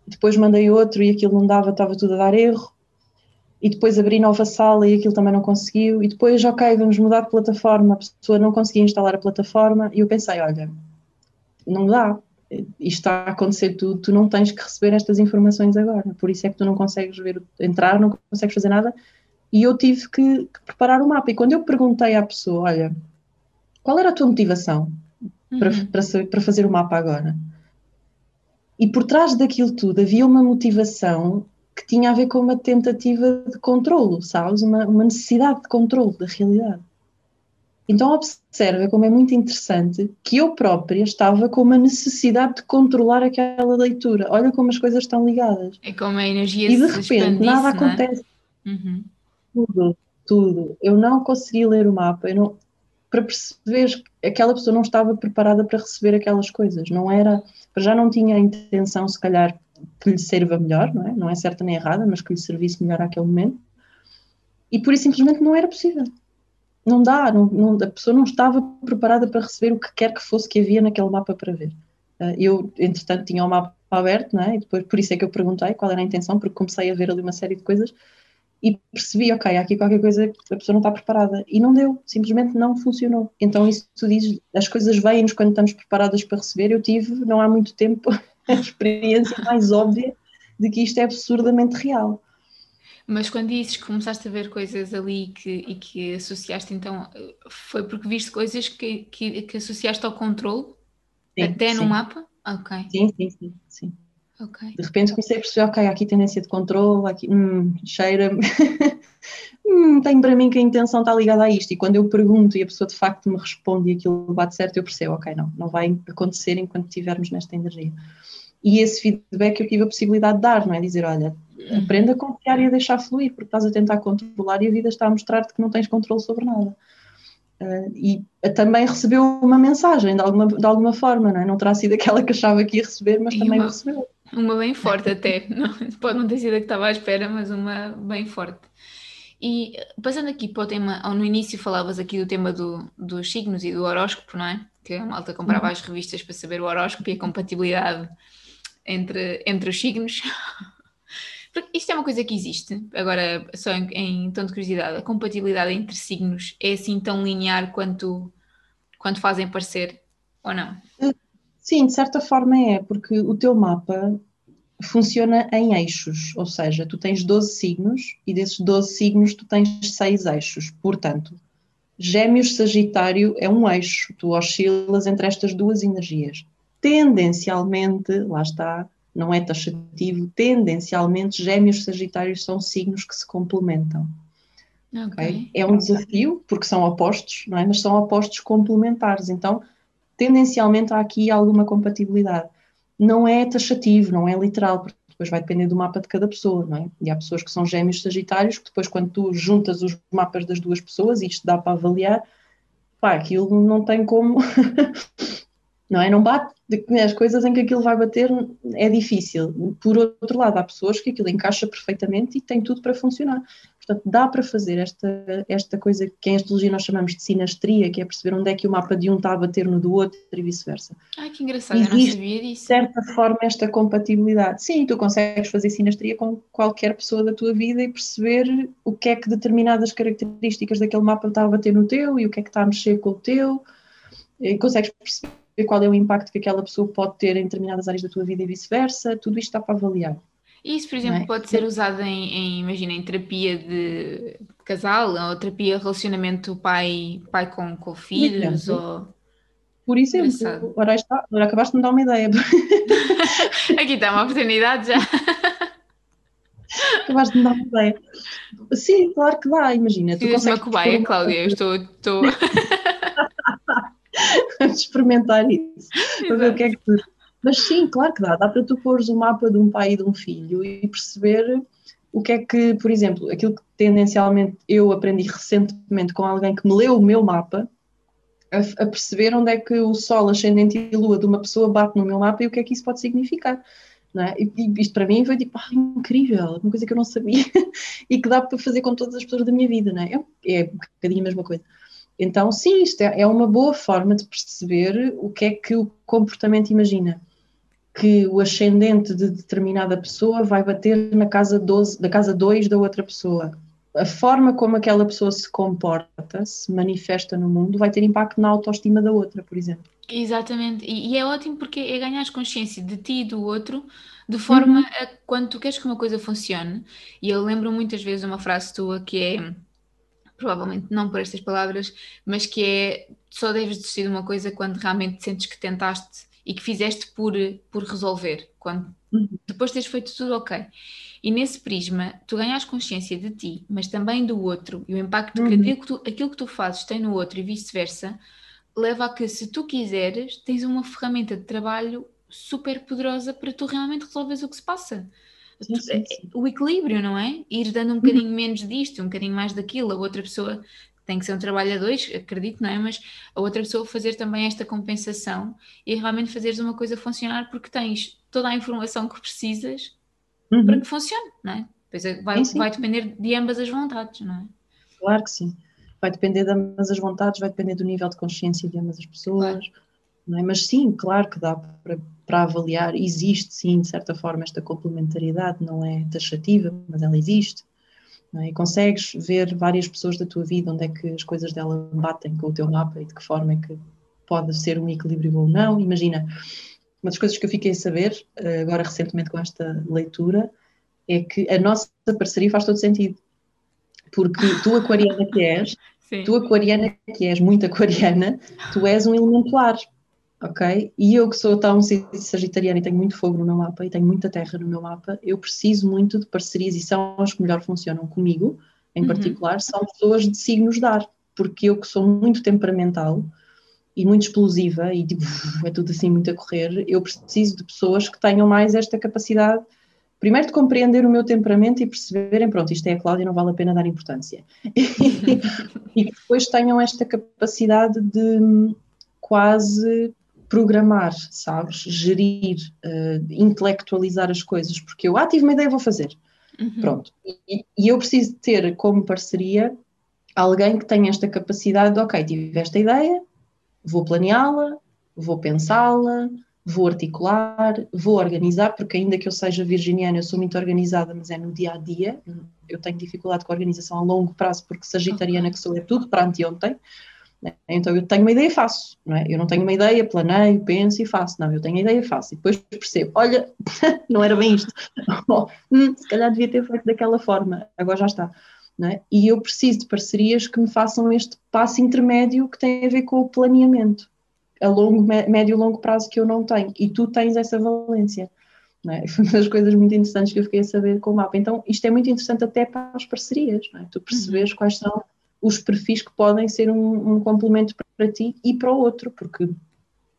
depois mandei outro e aquilo não dava, estava tudo a dar erro. E depois abri nova sala e aquilo também não conseguiu, e depois, ok, vamos mudar de plataforma, a pessoa não conseguia instalar a plataforma, e eu pensei, olha, não dá, isto está a acontecer, tu, tu não tens que receber estas informações agora, por isso é que tu não consegues ver, entrar, não consegues fazer nada, e eu tive que, que preparar o mapa, e quando eu perguntei à pessoa, olha, qual era a tua motivação uhum. para, para, para fazer o mapa agora? E por trás daquilo tudo havia uma motivação que tinha a ver com uma tentativa de controlo, sabes? Uma, uma necessidade de controlo da realidade. Então observa como é muito interessante que eu própria estava com uma necessidade de controlar aquela leitura. Olha como as coisas estão ligadas. É como a energia se expande. E de repente nada acontece. Não é? Uhum. Tudo, tudo. Eu não consegui ler o mapa. Eu não, para perceber que aquela pessoa não estava preparada para receber aquelas coisas. Não era, já não tinha a intenção, se calhar, que lhe sirva melhor, não é? Não é certa nem errada, mas que lhe servisse melhor àquele momento. E por isso simplesmente não era possível. Não dá, não, não, a pessoa não estava preparada para receber o que quer que fosse que havia naquele mapa para ver. Eu, entretanto, tinha o mapa aberto, não é? E depois, por isso é que eu perguntei qual era a intenção, porque comecei a ver ali uma série de coisas e percebi, ok, há aqui qualquer coisa que a pessoa não está preparada. E não deu, simplesmente não funcionou. Então isso tu dizes, as coisas vêm-nos quando estamos preparadas para receber. Eu tive, não há muito tempo, a experiência mais óbvia de que isto é absurdamente real. Mas quando dizes que começaste a ver coisas ali que, e que associaste, então, foi porque viste coisas que, que, que associaste ao controlo? Sim, até sim. No mapa? Ok. Sim, sim, sim. sim. Okay. De repente comecei a perceber, ok, há aqui tendência de controlo, aqui, hum, cheira-me, hum, tem para mim que a intenção está ligada a isto. E quando eu pergunto e a pessoa de facto me responde e aquilo bate certo, eu percebo, ok, não, não vai acontecer enquanto estivermos nesta energia. E esse feedback eu tive a possibilidade de dar, não é? Dizer, olha, aprenda a confiar e a deixar fluir, porque estás a tentar controlar e a vida está a mostrar-te que não tens controle sobre nada. Uh, e também recebeu uma mensagem, de alguma, de alguma forma, não é? Não terá sido aquela que achava que ia receber, mas e também uma, recebeu. Uma bem forte até, não, pode não ter sido a que estava à espera, mas uma bem forte. E passando aqui para o tema, no início falavas aqui do tema do, dos signos e do horóscopo, não é? Que a malta comprava as revistas para saber o horóscopo e a compatibilidade Entre, entre os signos. Porque isto é uma coisa que existe. Agora, só em, em tom de curiosidade, a compatibilidade entre signos é assim tão linear quanto, quanto fazem parecer, ou não? Sim, de certa forma é, porque o teu mapa funciona em eixos, ou seja, tu tens doze signos e desses doze signos tu tens seis eixos, portanto, Gêmeos, Sagitário é um eixo, tu oscilas entre estas duas energias. Tendencialmente, lá está, não é taxativo, tendencialmente Gêmeos e Sagitários são signos que se complementam. Okay. É um desafio, porque são opostos, não é? Mas são opostos complementares, então tendencialmente há aqui alguma compatibilidade. Não é taxativo, não é literal, porque depois vai depender do mapa de cada pessoa, não é? E há pessoas que são gêmeos sagitários, que depois quando tu juntas os mapas das duas pessoas, e isto dá para avaliar, pá, aquilo não tem como, não é? Não bate, as coisas em que aquilo vai bater é difícil. Por outro lado, há pessoas que aquilo encaixa perfeitamente e tem tudo para funcionar. Portanto, dá para fazer esta, esta coisa que em astrologia nós chamamos de sinastria, que é perceber onde é que o mapa de um está a bater no do outro e vice-versa. Ai, que engraçado, eu não sabia disso. De certa forma, esta compatibilidade. Sim, tu consegues fazer sinastria com qualquer pessoa da tua vida e perceber o que é que determinadas características daquele mapa está a bater no teu e o que é que está a mexer com o teu. E consegues perceber qual é o impacto que aquela pessoa pode ter em determinadas áreas da tua vida e vice-versa. Tudo isto está para avaliar. Isso, por exemplo, pode ser usado em, em imagina, em terapia de, de casal, ou terapia de relacionamento pai, pai com, com filhos, ou... Por exemplo, ora, está, ora acabaste de me dar uma ideia. Aqui está uma oportunidade já. Acabaste de me dar uma ideia. Sim, claro que dá, imagina. Tu és uma cobaia, Cláudia, eu estou... estou... Vamos experimentar isso, para ver o que é que tu... Mas sim, claro que dá, dá para tu pôres o mapa de um pai e de um filho e perceber o que é que, por exemplo, aquilo que tendencialmente eu aprendi recentemente com alguém que me leu o meu mapa, a, a perceber onde é que o sol, ascendente e lua de uma pessoa bate no meu mapa e o que é que isso pode significar, não é? E, e isto para mim foi tipo, ah, incrível, uma coisa que eu não sabia e que dá para fazer com todas as pessoas da minha vida, não é? É, é um bocadinho a mesma coisa. Então sim, isto é, é uma boa forma de perceber o que é que o comportamento imagina. Que o ascendente de determinada pessoa vai bater na casa doze, da casa dois da outra pessoa. A forma como aquela pessoa se comporta, se manifesta no mundo, vai ter impacto na autoestima da outra, por exemplo. Exatamente, e, e é ótimo porque é ganhar consciência de ti e do outro, de forma uhum. a quando tu queres que uma coisa funcione. E eu lembro muitas vezes uma frase tua que é, provavelmente não por estas palavras, mas que é, só deves desistir de uma coisa quando realmente sentes que tentaste e que fizeste por, por resolver, quando depois de teres feito tudo ok. E nesse prisma, tu ganhas consciência de ti, mas também do outro, e o impacto uhum. que, aquilo que, tu, aquilo que tu fazes tem no outro e vice-versa, leva a que, se tu quiseres, tens uma ferramenta de trabalho super poderosa para tu realmente resolveres o que se passa. Sim, sim, sim. O equilíbrio, não é? Ir dando um bocadinho uhum. menos disto, um bocadinho mais daquilo, a outra pessoa... Tem que ser um trabalho a dois, acredito, não é? Mas a outra pessoa fazer também esta compensação e realmente fazeres uma coisa funcionar, porque tens toda a informação que precisas uhum. para que funcione, não é? Depois vai, vai depender de ambas as vontades, não é? Claro que sim. Vai depender de ambas as vontades, vai depender do nível de consciência de ambas as pessoas, claro. Não é? Mas sim, claro que dá para, para avaliar. Existe sim, de certa forma, esta complementaridade, não é taxativa, mas ela existe. Não é? E consegues ver várias pessoas da tua vida, onde é que as coisas dela batem com o teu mapa e de que forma é que pode ser um equilíbrio ou não. Imagina, uma das coisas que eu fiquei a saber, agora recentemente com esta leitura, é que a nossa parceria faz todo sentido. Porque tu aquariana que és, Sim. tu aquariana que és, muito aquariana, tu és um elemento ar, ok? E eu que sou tão sagitariana e tenho muito fogo no meu mapa e tenho muita terra no meu mapa, eu preciso muito de parcerias e são as que melhor funcionam comigo, em uhum. particular, são pessoas de signos de ar, porque eu que sou muito temperamental e muito explosiva e tipo, é tudo assim muito a correr, eu preciso de pessoas que tenham mais esta capacidade, primeiro de compreender o meu temperamento e perceberem, pronto, isto é a Cláudia, não vale a pena dar importância. E depois tenham esta capacidade de quase... programar, sabes, gerir, uh, intelectualizar as coisas, porque eu, ah, tive uma ideia, vou fazer, uhum. pronto, e, e eu preciso ter como parceria alguém que tenha esta capacidade de, ok, tive esta ideia, vou planeá-la, vou pensá-la, vou articular, vou organizar, porque ainda que eu seja virginiana, eu sou muito organizada, mas é no dia-a-dia, eu tenho dificuldade com a organização a longo prazo, porque sagitariana okay. que sou é tudo para anteontem. Então eu tenho uma ideia e faço, não é? Eu não tenho uma ideia, planeio, penso e faço, não, eu tenho a ideia e faço, e depois percebo, olha, não era bem isto, hum, se calhar devia ter feito daquela forma, agora já está, não é? E eu preciso de parcerias que me façam este passo intermédio que tem a ver com o planeamento, a longo, médio e longo prazo que eu não tenho, e tu tens essa valência, Não é? Foi uma das coisas muito interessantes que eu fiquei a saber com o mapa. Então, isto é muito interessante até para as parcerias, não é? Tu percebes quais são os perfis que podem ser um, um complemento para ti e para o outro, porque,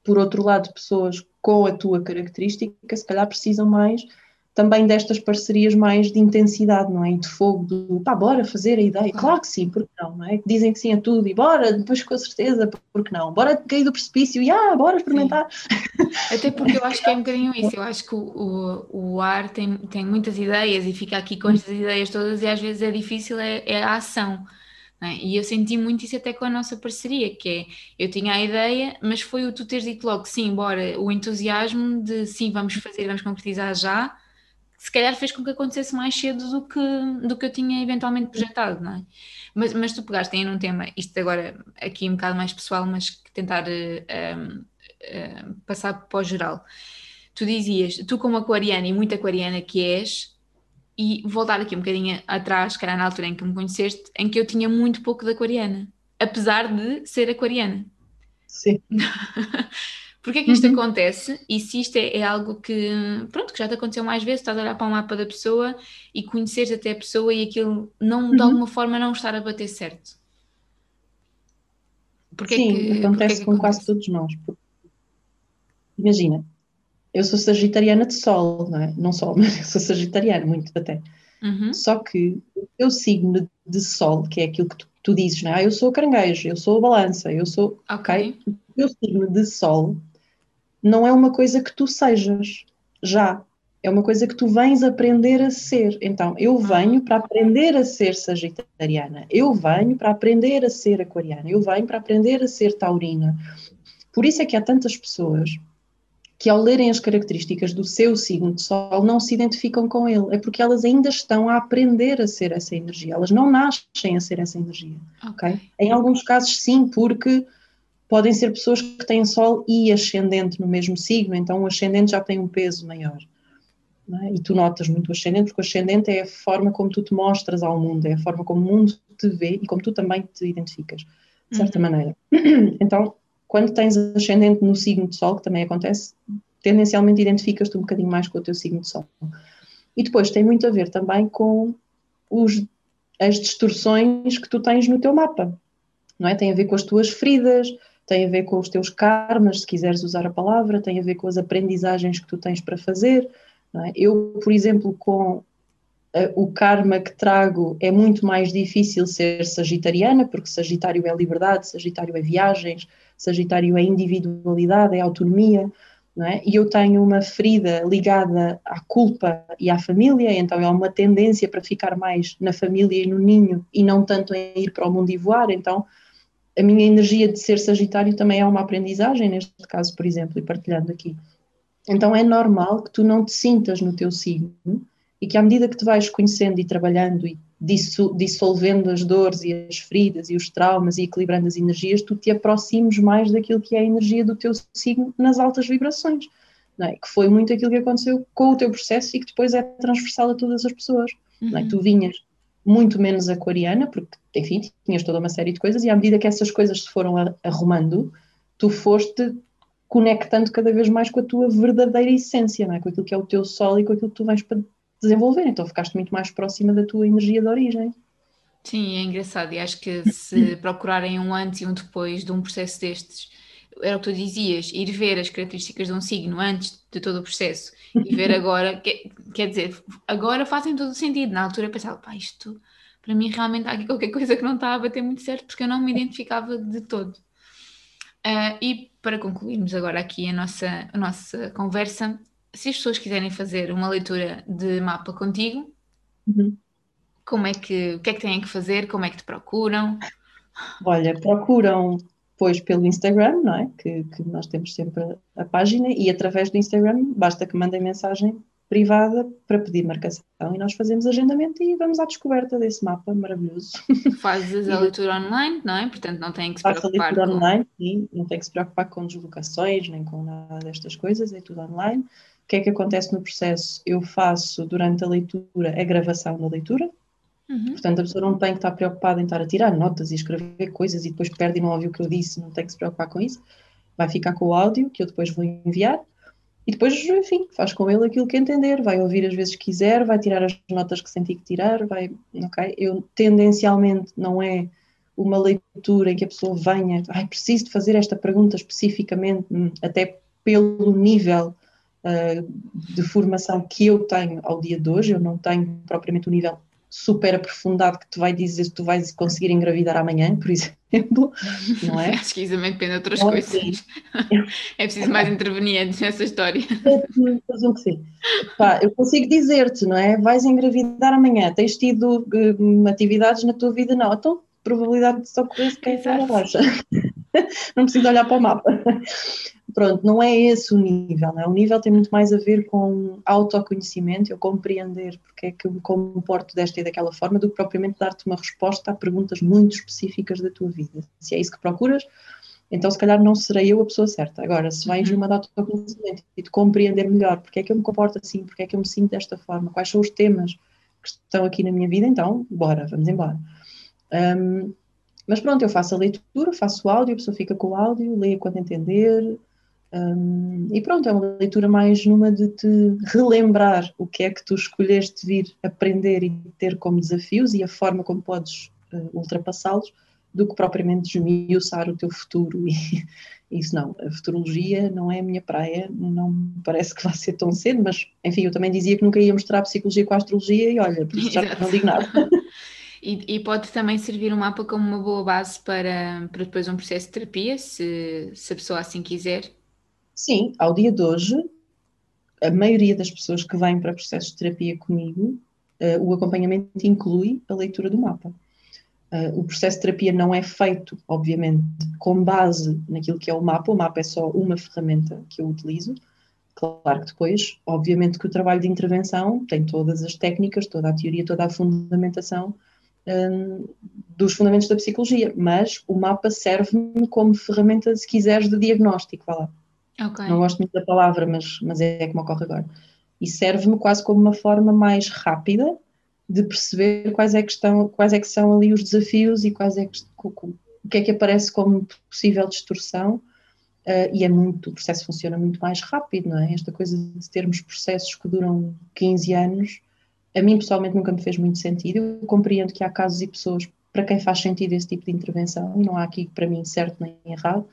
por outro lado, pessoas com a tua característica, se calhar precisam mais também destas parcerias mais de intensidade, não é? De fogo, do pá, bora fazer a ideia. Claro que sim, porque não, não é? Dizem que sim a tudo e bora, depois com certeza, porque não? Bora cair do precipício e ah, bora experimentar. Sim. Até porque eu acho que é um bocadinho isso, eu acho que o, o, o ar tem, tem muitas ideias e fica aqui com estas ideias todas e às vezes é difícil, é, é a ação. É? E eu senti muito isso até com a nossa parceria, que é, eu tinha a ideia, mas foi o tu teres dito logo, sim, bora, o entusiasmo de sim, vamos fazer, vamos concretizar já, se calhar fez com que acontecesse mais cedo do que, do que eu tinha eventualmente projetado, não é? Mas, mas tu pegaste aí num tema, isto agora aqui um bocado mais pessoal, mas que tentar uh, uh, uh, passar para o geral. Tu dizias, tu como aquariana e muito aquariana que és, e voltar aqui um bocadinho atrás, que era na altura em que me conheceste, em que eu tinha muito pouco de aquariana, apesar de ser aquariana. Sim. Porquê é que isto uhum. acontece? E se isto é, é algo que, pronto, que já te aconteceu mais vezes, estás a olhar para um mapa da pessoa e conheceres até a pessoa e aquilo não, uhum. de alguma forma não estar a bater certo? Porquê Sim, é que, acontece é que com acontece? Quase todos nós. Imagina. Eu sou sagitariana de sol, não é? Não sol, mas eu sou sagitariana, muito até. Uhum. Só que o teu signo de sol, que é aquilo que tu, tu dizes, não é? Ah, eu sou caranguejo, eu sou balança, eu sou... Ok. O teu signo de sol não é uma coisa que tu sejas, já. É uma coisa que tu vens aprender a ser. Então, eu venho para aprender a ser sagitariana, eu venho para aprender a ser aquariana, eu venho para aprender a ser taurina. Por isso é que há tantas pessoas que ao lerem as características do seu signo de sol, não se identificam com ele. É porque elas ainda estão a aprender a ser essa energia. Elas não nascem a ser essa energia. Okay. Okay? Em alguns casos, sim, porque podem ser pessoas que têm sol e ascendente no mesmo signo, então o ascendente já tem um peso maior. Não é? E tu notas muito o ascendente, porque o ascendente é a forma como tu te mostras ao mundo, é a forma como o mundo te vê e como tu também te identificas, de certa uhum. maneira. Então, quando tens ascendente no signo de sol, que também acontece, tendencialmente identificas-te um bocadinho mais com o teu signo de sol. E depois tem muito a ver também com os, as distorções que tu tens no teu mapa, não é? Tem a ver com as tuas feridas, tem a ver com os teus karmas, se quiseres usar a palavra, tem a ver com as aprendizagens que tu tens para fazer, não é? Eu, por exemplo, com... o karma que trago é muito mais difícil ser sagitariana, porque Sagitário é liberdade, Sagitário é viagens, Sagitário é individualidade, é autonomia, não é? E eu tenho uma ferida ligada à culpa e à família, então é uma tendência para ficar mais na família e no ninho, e não tanto em ir para o mundo e voar, então a minha energia de ser Sagitário também é uma aprendizagem, neste caso, por exemplo, e partilhando aqui. Então é normal que tu não te sintas no teu signo, e que à medida que te vais conhecendo e trabalhando e dissolvendo as dores e as feridas e os traumas e equilibrando as energias, tu te aproximes mais daquilo que é a energia do teu signo nas altas vibrações, não é? Que foi muito aquilo que aconteceu com o teu processo e que depois é transversal a todas as pessoas. Uhum. Não é? Tu vinhas muito menos aquariana, porque, enfim, tinhas toda uma série de coisas e à medida que essas coisas se foram arrumando, tu foste conectando cada vez mais com a tua verdadeira essência, não é? Com aquilo que é o teu sol e com aquilo que tu vais para desenvolver, então ficaste muito mais próxima da tua energia de origem. Sim, é engraçado, e acho que se procurarem um antes e um depois de um processo destes, era o que tu dizias, ir ver as características de um signo antes de todo o processo, e ver agora, que, quer dizer, agora fazem todo o sentido, na altura eu pensava, pá, isto para mim realmente há aqui qualquer coisa que não está a bater muito certo, porque eu não me identificava de todo. Uh, e para concluirmos agora aqui a nossa, a nossa conversa, se as pessoas quiserem fazer uma leitura de mapa contigo, uhum. como é que, o que é que têm que fazer? Como é que te procuram? Olha, procuram, pois, pelo Instagram, não é? Que, que nós temos sempre a, a página, e através do Instagram basta que mandem mensagem privada para pedir marcação e nós fazemos agendamento e vamos à descoberta desse mapa maravilhoso. Fazes a leitura online, não é? Portanto, não tem que se Faço preocupar a leitura com... online, sim, não tem que se preocupar com deslocações, nem com nada destas coisas, é tudo online. O que é que acontece no processo? Eu faço, durante a leitura, a gravação da leitura. Uhum. Portanto, a pessoa não tem que estar preocupada em estar a tirar notas e escrever coisas e depois perde e não ouve o que eu disse, não tem que se preocupar com isso. Vai ficar com o áudio, que eu depois vou enviar. E depois, enfim, faz com ele aquilo que entender, vai ouvir as vezes que quiser, vai tirar as notas que sentir que tirar, vai, ok? Eu, tendencialmente, não é uma leitura em que a pessoa venha, ai, preciso de fazer esta pergunta especificamente, até pelo nível uh, de formação que eu tenho ao dia de hoje, eu não tenho propriamente um nível super aprofundado que te vai dizer se tu vais conseguir engravidar amanhã, por exemplo, não é? Acho que isso também depende de outras não, coisas. Sim. É preciso mais intervenientes nessa história. Eu, sim. Pá, eu consigo dizer-te, não é? Vais engravidar amanhã, tens tido uh, atividades na tua vida? Não, então probabilidade de só correr se calhar baixa. Não preciso olhar para o mapa. Pronto, não é esse o nível, não é? O nível tem muito mais a ver com autoconhecimento, eu compreender porque é que eu me comporto desta e daquela forma, do que propriamente dar-te uma resposta a perguntas muito específicas da tua vida. Se é isso que procuras, então se calhar não serei eu a pessoa certa. Agora, se vais numa de autoconhecimento e de compreender melhor porque é que eu me comporto assim, porque é que eu me sinto desta forma, quais são os temas que estão aqui na minha vida, então, bora, vamos embora. Um, mas pronto, eu faço a leitura, faço o áudio, a pessoa fica com o áudio, lê quando entender... Um, e pronto, é uma leitura mais numa de te relembrar o que é que tu escolheste vir aprender e ter como desafios e a forma como podes uh, ultrapassá-los, do que propriamente desmiuçar o teu futuro. E isso não, a futurologia não é a minha praia, não me parece que vai ser tão cedo, mas enfim, eu também dizia que nunca ia misturar a psicologia com a astrologia e olha, por isso já não digo nada. E, e pode também servir o mapa como uma boa base para, para depois um processo de terapia, se, se a pessoa assim quiser. Sim, ao dia de hoje, a maioria das pessoas que vêm para processos de terapia comigo, uh, o acompanhamento inclui a leitura do mapa. Uh, o processo de terapia não é feito, obviamente, com base naquilo que é o mapa, o mapa é só uma ferramenta que eu utilizo. Claro que depois, obviamente que o trabalho de intervenção tem todas as técnicas, toda a teoria, toda a fundamentação um, dos fundamentos da psicologia, mas o mapa serve-me como ferramenta, se quiseres, de diagnóstico, vá lá. Okay. Não gosto muito da palavra, mas, mas é como ocorre agora. E serve-me quase como uma forma mais rápida de perceber quais é que, estão, quais é que são ali os desafios e quais é que, o que é que aparece como possível distorção. Uh, e é muito, o processo funciona muito mais rápido, não é? Esta coisa de termos processos que duram quinze anos, a mim pessoalmente nunca me fez muito sentido. Eu compreendo que há casos e pessoas para quem faz sentido esse tipo de intervenção, e não há aqui para mim certo nem errado.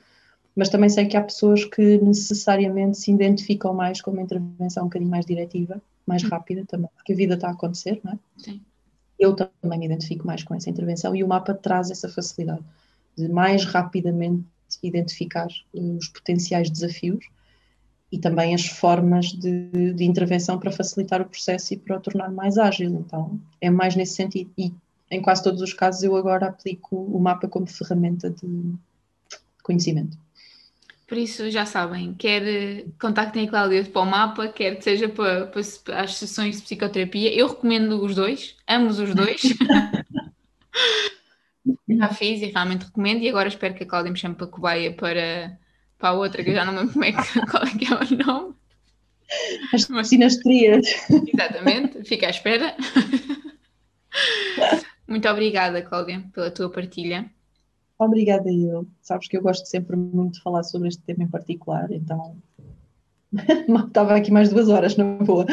Mas também sei que há pessoas que necessariamente se identificam mais com uma intervenção um bocadinho mais diretiva, mais rápida também, porque a vida está a acontecer, não é? Sim. Eu também me identifico mais com essa intervenção e o mapa traz essa facilidade de mais rapidamente identificar os potenciais desafios e também as formas de, de intervenção para facilitar o processo e para o tornar mais ágil. Então, é mais nesse sentido. E em quase todos os casos eu agora aplico o mapa como ferramenta de conhecimento. Por isso, já sabem, quer contactem a Cláudia para o mapa, quer que seja para, para as sessões de psicoterapia. Eu recomendo os dois, ambos os dois. Já fiz e realmente recomendo. E agora espero que a Cláudia me chame para cobaia para, para a outra, que eu já não me lembro como é que, qual é que é o nome. As Mas, sinastrias. Exatamente, fica à espera. Muito obrigada, Cláudia, pela tua partilha. Obrigada eu. Sabes que eu gosto sempre muito de falar sobre este tema em particular, então estava aqui mais duas horas, não boa.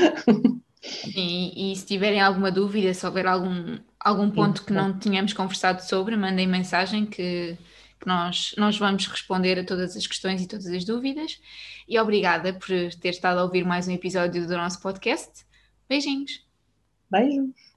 Sim, e se tiverem alguma dúvida, se houver algum, algum ponto que não tínhamos conversado sobre, mandem mensagem que, que nós, nós vamos responder a todas as questões e todas as dúvidas. E obrigada por ter estado a ouvir mais um episódio do nosso podcast. Beijinhos. Beijos.